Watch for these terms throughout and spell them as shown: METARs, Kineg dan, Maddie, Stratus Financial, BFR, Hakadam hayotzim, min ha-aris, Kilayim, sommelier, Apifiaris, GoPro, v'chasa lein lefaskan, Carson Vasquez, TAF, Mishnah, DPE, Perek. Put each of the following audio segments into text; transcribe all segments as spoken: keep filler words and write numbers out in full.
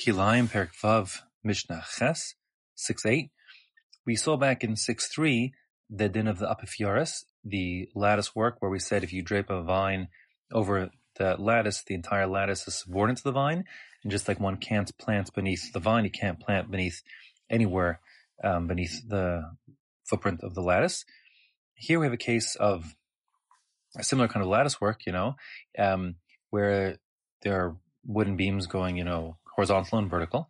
Kilayim Perk Vav Mishnah Ches six eight. We saw back in six three the din of the Apifiaris, the lattice work, where we said if you drape a vine over the lattice, the entire lattice is subordinate to the vine. And just like one can't plant beneath the vine, you can't plant beneath anywhere um, beneath the footprint of the lattice. Here we have a case of a similar kind of lattice work, you know, um, where there are wooden beams going, you know, horizontal and vertical,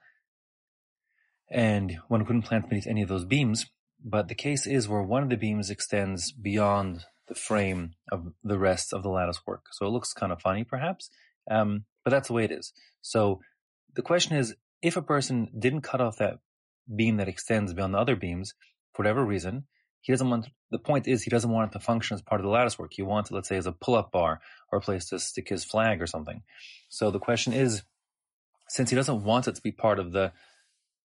and one couldn't plant beneath any of those beams. But the case is where one of the beams extends beyond the frame of the rest of the lattice work. So it looks kind of funny, perhaps, um, but that's the way it is. So the question is, if a person didn't cut off that beam that extends beyond the other beams for whatever reason, he doesn't want. The point is, he doesn't want it to function as part of the lattice work. He wants it, let's say, as a pull-up bar or a place to stick his flag or something. So the question is, since he doesn't want it to be part of the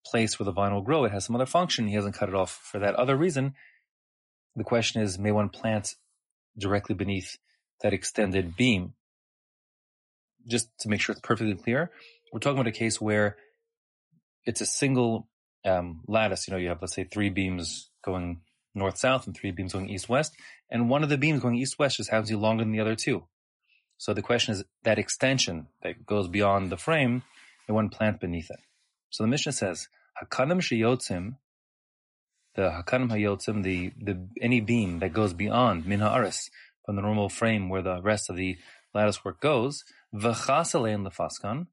place where the vine will grow, it has some other function. He hasn't cut it off for that other reason. The question is, may one plant directly beneath that extended beam? Just to make sure it's perfectly clear, we're talking about a case where it's a single um, lattice. You know, you have, let's say, three beams going north-south and three beams going east-west, and one of the beams going east-west just happens to be longer than the other two. So the question is, that extension that goes beyond the frame, and one plant beneath it. So the Mishnah says, Hakadam hayotzim, the Hakadam hayotzim, the, the any beam that goes beyond min ha-aris, from the normal frame where the rest of the lattice work goes, v'chasa lein lefaskan,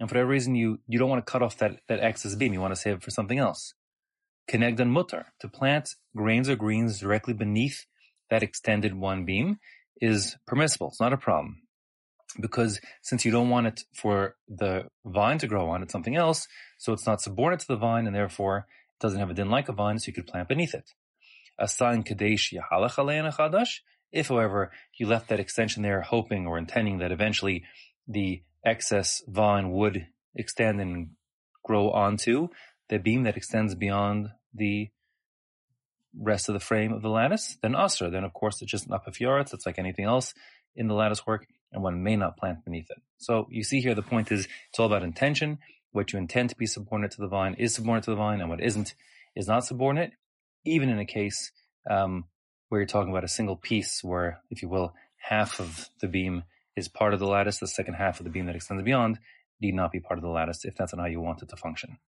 and for whatever reason you, you don't want to cut off that, that excess beam, you want to save it for something else. Kineg dan mutar, to plant grains or greens directly beneath that extended one beam is permissible, it's not a problem. Because since you don't want it for the vine to grow on, it's something else, so it's not subordinate to the vine, and therefore it doesn't have a din like a vine, so you could plant beneath it. Ain kidushin, if, however, you left that extension there hoping or intending that eventually the excess vine would extend and grow onto the beam that extends beyond the rest of the frame of the lattice, then asr, then of course it's just an apifiaris, it's like anything else in the lattice work, and one may not plant beneath it. So you see here the point is it's all about intention. What you intend to be subordinate to the vine is subordinate to the vine, and what isn't is not subordinate, even in a case um, where you're talking about a single piece where, if you will, half of the beam is part of the lattice, the second half of the beam that extends beyond need not be part of the lattice if that's not how you want it to function.